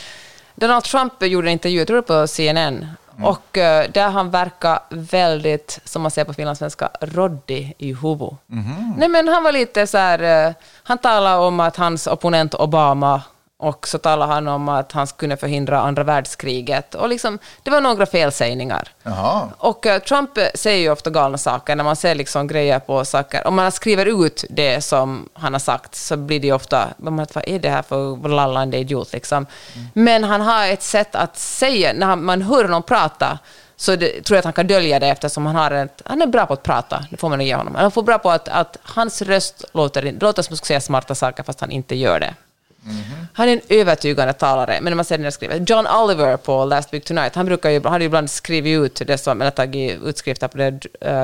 Donald Trump gjorde en intervju, tror jag, på CNN. Och där han verkar väldigt, som man säger på finlandssvenska, roddig i huvudet. Mm-hmm. Nej, men han var lite så här... Han talade om att hans opponent Obama... Och så talade han om att han skulle förhindra andra världskriget. Och liksom, det var några felsägningar. Jaha. Och Trump säger ju ofta galna saker. När man ser liksom grejer på saker. Om man skriver ut det som han har sagt så blir det ju ofta, vad är det här för lallande idiot liksom. Mm. Men han har ett sätt att säga, när man hör någon prata så tror jag att han kan dölja det eftersom han är bra på att prata. Det får man ge honom. Han får bra på att hans röst låter som att säga smarta saker fast han inte gör det. Mm-hmm. Han är en övertygande talare, men när man ser den här skriven John Oliver på Last Week Tonight, han hade ju ibland skrivit ut det som, eller tagit utskrifter på det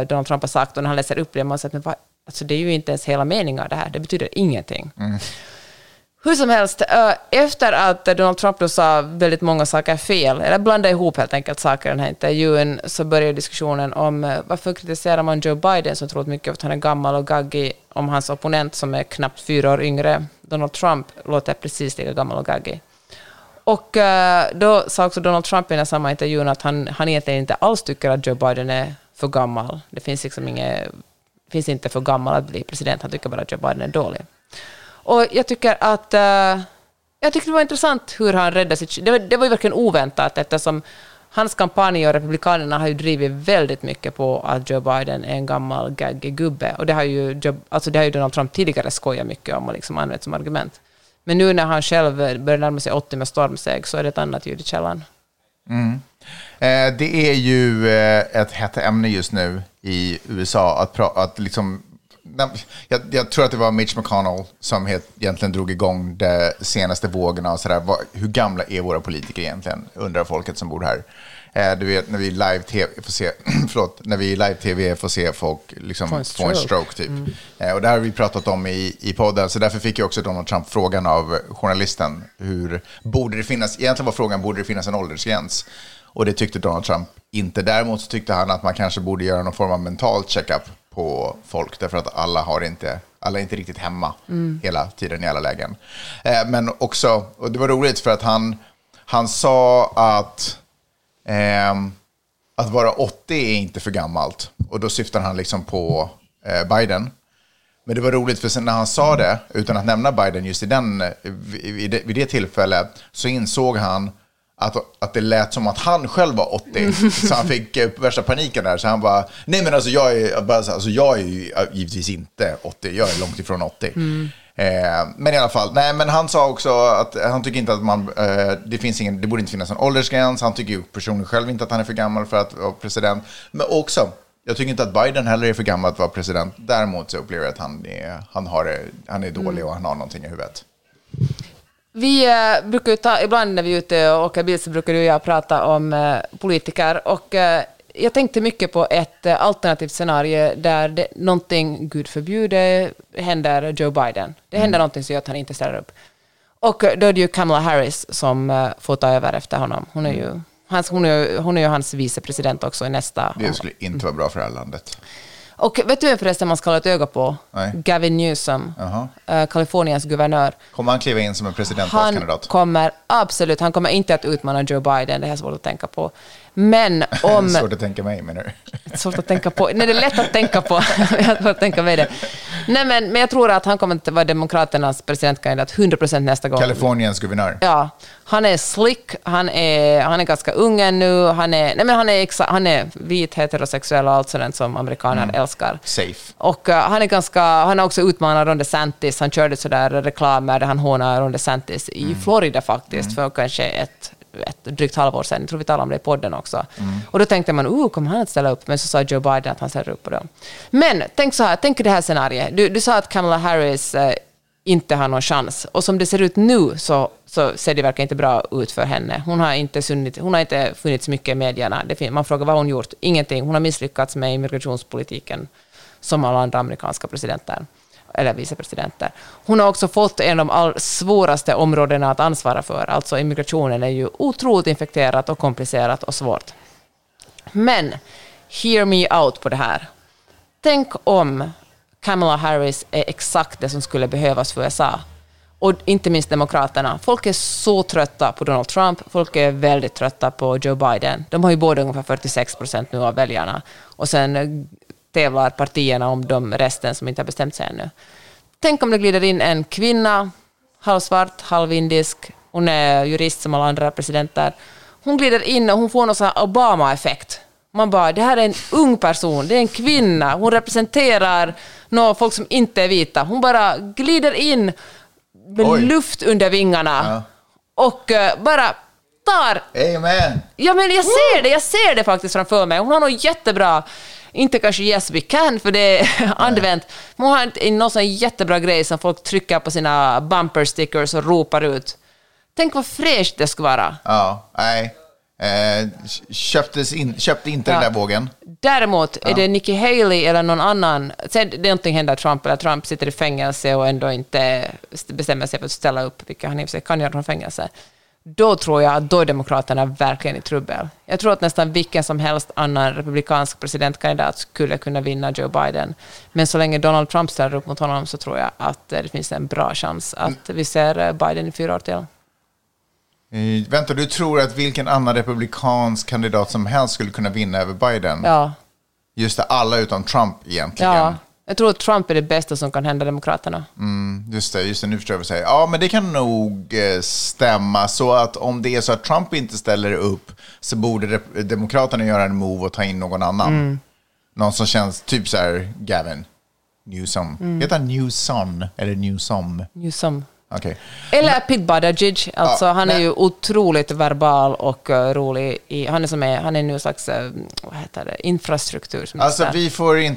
Donald Trump har sagt, och när han läser upp det, man säger att alltså, det är ju inte ens hela meningar det här, det betyder ingenting. Hur som helst, efter att Donald Trump då sa väldigt många saker fel, eller blandade ihop helt enkelt saker i den här intervjun, så började diskussionen om varför kritiserar man Joe Biden som tror mycket att han är gammal och gaggig, om hans opponent som är knappt 4 år yngre. Donald Trump låter precis lika gammal och gaggig. Och då sa också Donald Trump i den samma intervjun att han egentligen inte alls tycker att Joe Biden är för gammal. Det finns liksom finns inte för gammal att bli president. Han tycker bara att Joe Biden är dålig. Och jag tycker att det var intressant hur han räddade sitt... Det var ju verkligen oväntat eftersom hans kampanj och republikanerna har ju drivit väldigt mycket på att Joe Biden är en gammal gaggig gubbe. Och det har ju Donald Trump tidigare skojat mycket om och liksom använt som argument. Men nu när han själv börjar närma sig 80 med stormsteg så är det ett annat ljud i källan. Mm. Det är ju ett hett ämne just nu i USA att liksom... Jag tror att det var Mitch McConnell som egentligen drog igång de senaste vågorna och sådär. Hur gamla är våra politiker egentligen? Undrar folket som bor här. Du vet, när vi i live-tv får se folk liksom få en stroke typ. Mm. Och det här har vi pratat om i podden. Så därför fick jag också Donald Trump frågan av journalisten. Borde det finnas en åldersgräns? Och det tyckte Donald Trump inte. Däremot så tyckte han att man kanske borde göra någon form av mental check-up på folk, därför att alla är inte riktigt hemma hela tiden i alla lägen. Men också, och det var roligt för att han sa att vara 80 är inte för gammalt, och då syftar han liksom på Biden. Men det var roligt för sen när han sa det utan att nämna Biden just vid det tillfället så insåg han Att det lät som att han själv var 80. Så han fick värsta paniken där. Så han bara, nej men alltså jag är ju givetvis inte 80. Jag är långt ifrån 80. Mm. Men i alla fall, nej men han sa också att han tycker inte att det borde inte finnas en åldersgräns. Han tycker ju personen själv inte att han är för gammal för att vara president. Men också, jag tycker inte att Biden heller är för gammal att vara president. Däremot så upplever jag att han är dålig och han har någonting i huvudet. Vi brukar ju ibland när vi är ute och åker bil så brukar du och jag prata om politiker, och jag tänkte mycket på ett alternativt scenario där någonting, gud förbjude, händer Joe Biden. Det händer någonting så att han inte ställer upp. Och då är det ju Kamala Harris som får ta över efter honom. Hon är ju hans vicepresident också i nästa. Det skulle inte vara bra för det här landet. Och vet du förresten man ska hålla ett öga på? Nej. Gavin Newsom, Kaliforniens guvernör. Kommer han kliva in som en presidentvalskandidat? Han kommer inte att utmana Joe Biden, det här är svårt att tänka på. Men om... svårt att tänka mig, menar du? Svårt att tänka på. Nej, det är lätt att tänka på. Jag tänker mig det. Nej, men jag tror att han kommer att vara demokraternas presidentkandidat 100% nästa gång. Kaliforniens guvernör. Ja, han är slick, han är ganska ung nu, han är vit, heterosexuell och allt sådant som amerikaner älskar. Safe. Och han har också utmanat Ron DeSantis. Han körde sådär reklamer där han hånar Ron DeSantis i Florida faktiskt för kanske ett drygt halvår sedan. Jag tror vi talade om det i podden också. Mm. Och då tänkte man, kommer han att ställa upp? Men så sa Joe Biden att han ställer upp på dem. Men tänk så här, tänk det här scenariet. Du sa att Kamala Harris inte har någon chans. Och som det ser ut nu så ser det verkar inte bra ut för henne. Hon har inte funnits mycket i medierna. Man frågar vad hon gjort. Ingenting. Hon har misslyckats med immigrationspolitiken som alla andra amerikanska presidenter. Eller vicepresidenter. Hon har också fått en av de svåraste områdena att ansvara för. Alltså immigrationen är ju otroligt infekterat och komplicerat och svårt. Men, hear me out på det här. Tänk om Kamala Harris är exakt det som skulle behövas för USA. Och inte minst demokraterna. Folk är så trötta på Donald Trump. Folk är väldigt trötta på Joe Biden. De har ju både ungefär 46% nu av väljarna. Och sen tävlar partierna om de resten som inte har bestämt sig ännu. Tänk om det glider in en kvinna, halvsvart, halvindisk. Hon är jurist som alla andra presidenter. Hon glider in och hon får någon sån här Obama-effekt. Man bara, det här är en ung person, det är en kvinna. Hon representerar några folk som inte är vita. Hon bara glider in med luft under vingarna. Ja. Och bara... Amen. Ja, men jag ser det faktiskt framför mig. Hon har något jättebra, inte kanske yes we can för det är använt, men hon har någon sån jättebra grej som folk trycker på sina bumper stickers och ropar ut. Tänk vad fräscht det skulle vara. Ja, nej. Köpte inte den där vågen. Däremot är det Nikki Haley eller någon annan. Sen det någonting händer Trump eller Trump sitter i fängelse och ändå inte bestämmer sig för att ställa upp, vilket han i och för sig kan göra från fängelse. Då tror jag att demokraterna verkligen är i trubbel. Jag tror att nästan vilken som helst annan republikansk presidentkandidat skulle kunna vinna Joe Biden. Men så länge Donald Trump ställer upp mot honom så tror jag att det finns en bra chans att vi ser Biden i 4 år till. Vänta, du tror att vilken annan republikansk kandidat som helst skulle kunna vinna över Biden? Ja. Just det, alla utom Trump egentligen. Ja. Jag tror att Trump är det bästa som kan hända demokraterna. Mm, just det, nu förstår jag vad jag säger. Ja, men det kan nog stämma. Så att om det är så att Trump inte ställer upp så borde demokraterna göra en move och ta in någon annan. Mm. Någon som känns typ så här Gavin Newsom. Heter han Newsom? Eller Newsom? Newsom. Okay. Eller Pete Buttigieg. Alltså, ja, han är ju otroligt verbal och rolig. Han är nu en slags infrastruktur. Alltså, jag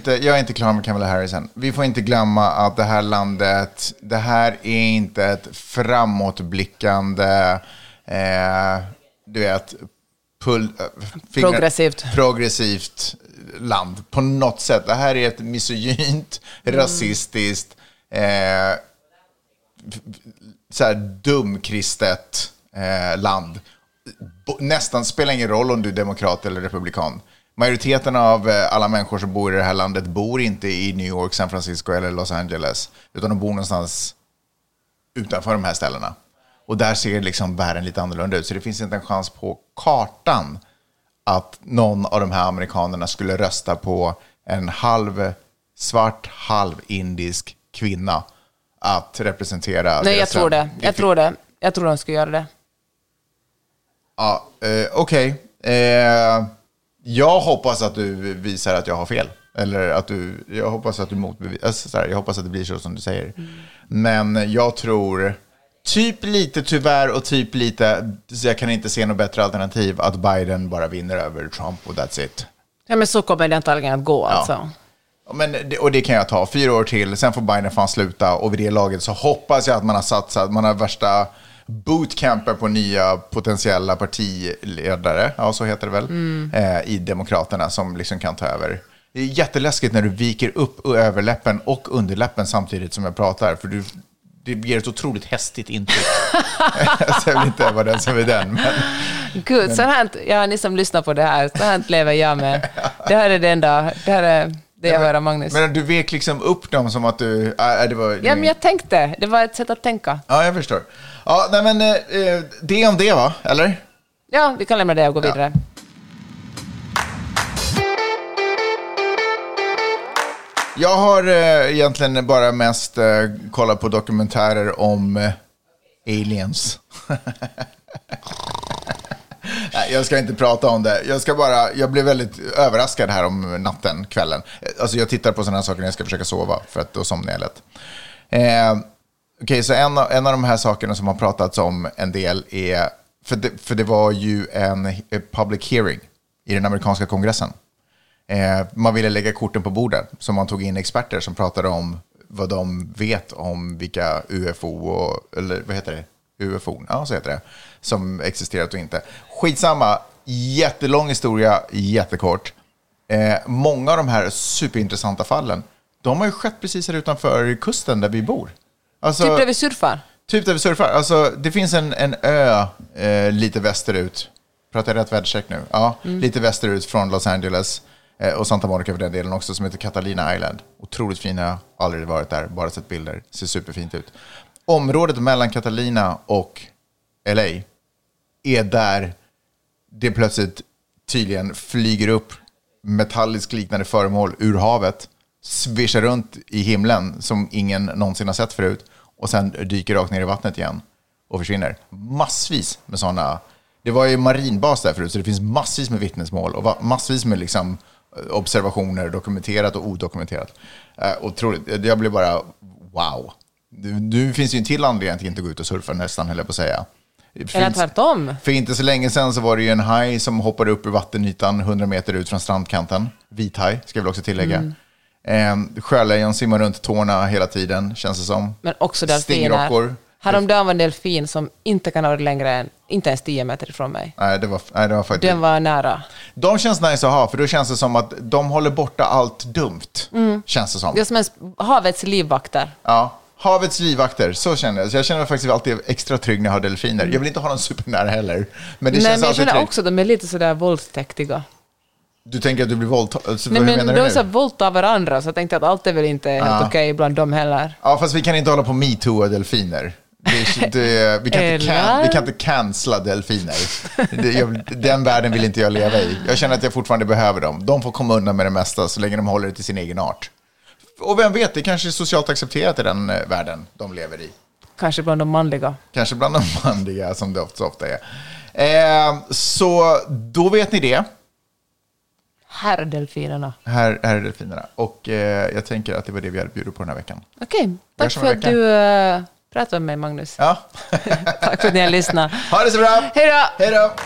är inte klar med Kamala Harris än. Vi får inte glömma att det här landet, det här är inte ett framåtblickande progressivt land på något sätt. Det här är ett misogynt, rasistiskt så här dumkristet land. Nästan spelar ingen roll om du är demokrat eller republikan. Majoriteten av alla människor som bor i det här landet bor inte i New York, San Francisco eller Los Angeles, utan de bor någonstans utanför de här ställena. Och där ser liksom världen lite annorlunda ut. Så det finns inte en chans på kartan att någon av de här amerikanerna skulle rösta på en halv svart, halv indisk kvinna att representera. Nej, jag tror det. Jag tror de skulle göra det. Ja, okej. Jag hoppas att du visar att jag har fel. Eller att jag hoppas att du motbevisar. Alltså, jag hoppas att det blir så som du säger. Mm. Men jag tror typ lite tyvärr och typ lite, så jag kan inte se något bättre alternativ att Biden bara vinner över Trump och that's it. Ja, men så kommer det antagligen att gå, ja. Alltså. Och det kan jag ta 4 år till. Sen får Biden fan sluta. Och vid det laget så hoppas jag att man har satsat. Man har värsta bootcamper på nya potentiella partiledare. Ja, så heter det väl. Mm. I Demokraterna som liksom kan ta över. Det är jätteläskigt när du viker upp överläppen och underläppen samtidigt som jag pratar. För det ger ett otroligt hästigt intryck. Jag vill inte vara den som är den. Men, Gud, men. Så här, ja, ni som lyssnar på det här. Så här lever jag med. Det här är det enda. Det här är... Det jag hör av Magnus. Men du vek liksom upp dem som att du... det var, ja, men jag tänkte. Det var ett sätt att tänka. Ja, jag förstår. Ja, nej, men det om det, va? Eller? Ja, vi kan lämna det och gå vidare. Jag har egentligen bara mest kollat på dokumentärer om aliens. Nej, jag ska inte prata om det. Jag blev väldigt överraskad här om natten, kvällen. Alltså jag tittar på sådana här saker när jag ska försöka sova, för att då somnar jag lätt. Okej, så en av de här sakerna som har pratats om en del är... För det var ju en public hearing i den amerikanska kongressen. Man ville lägga korten på bordet, så man tog in experter som pratade om vad de vet om vilka UFO och... Eller vad heter det? UFO, ja så heter det, som existerat och inte. Skitsamma, jättelång historia, jättekort. Många av de här superintressanta fallen, de har ju skett precis här utanför kusten där vi bor. Alltså, typ där vi surfar. Alltså, det finns en ö lite västerut. Pratar jag rätt väderstreck nu? Ja, lite västerut från Los Angeles och Santa Monica för den delen också, som heter Catalina Island. Otroligt fina, aldrig varit där, bara sett bilder. Ser superfint ut. Området mellan Catalina och LA är där det plötsligt tydligen flyger upp metalliskt liknande föremål ur havet, svischar runt i himlen som ingen någonsin har sett förut och sen dyker rakt ner i vattnet igen och försvinner. Massvis med sådana. Det var ju marinbas där förut, så det finns massvis med vittnesmål och massvis med liksom observationer, dokumenterat och odokumenterat. Otroligt. Jag blev bara wow. Nu finns ju en till anledning att inte gå ut och surfa nästan, höll jag på att säga. Eller tvärtom. För inte så länge sedan så var det ju en haj som hoppade upp ur vattenytan 100 meter ut från strandkanten. Vithaj, ska jag väl också tillägga. Sjölejon simmar runt tårna hela tiden, känns det som. Men också delfiner. Häromdagen var en delfin som inte kan ha varit längre än, inte ens 10 meter ifrån mig. Nej, det var faktiskt... Den var nära. De känns nice att ha, för då känns det som att de håller borta allt dumt, känns det som. Det är som havets livvakter. Ja. Havets livvakter, så känner jag. Så jag känner mig faktiskt alltid extra trygg när jag har delfiner. Jag vill inte ha någon supernära heller. Men det känns alltid tryggt. Men också de är lite sådär våldtäktiga. Du tänker att du blir våldtagen? Nej, men de är så våldtagen av varandra. Så jag tänkte att allt är väl inte helt okej bland dem heller. Ja, fast vi kan inte hålla på MeToo och delfiner. Vi kan inte cancella delfiner. Den världen vill inte jag leva i. Jag känner att jag fortfarande behöver dem. De får komma undan med det mesta så länge de håller det till sin egen art. Och vem vet, det kanske är socialt accepterat i den världen de lever i. Kanske bland de manliga. Som det ofta är. Så då vet ni det. Herrdelfinerna. Herrdelfinerna. Och jag tänker att det var det vi hade bjudit på den här veckan. Okej, tack för att du pratade med mig, Magnus. Ja. Tack för att ni har lyssnat. Ha det så bra. Hej då.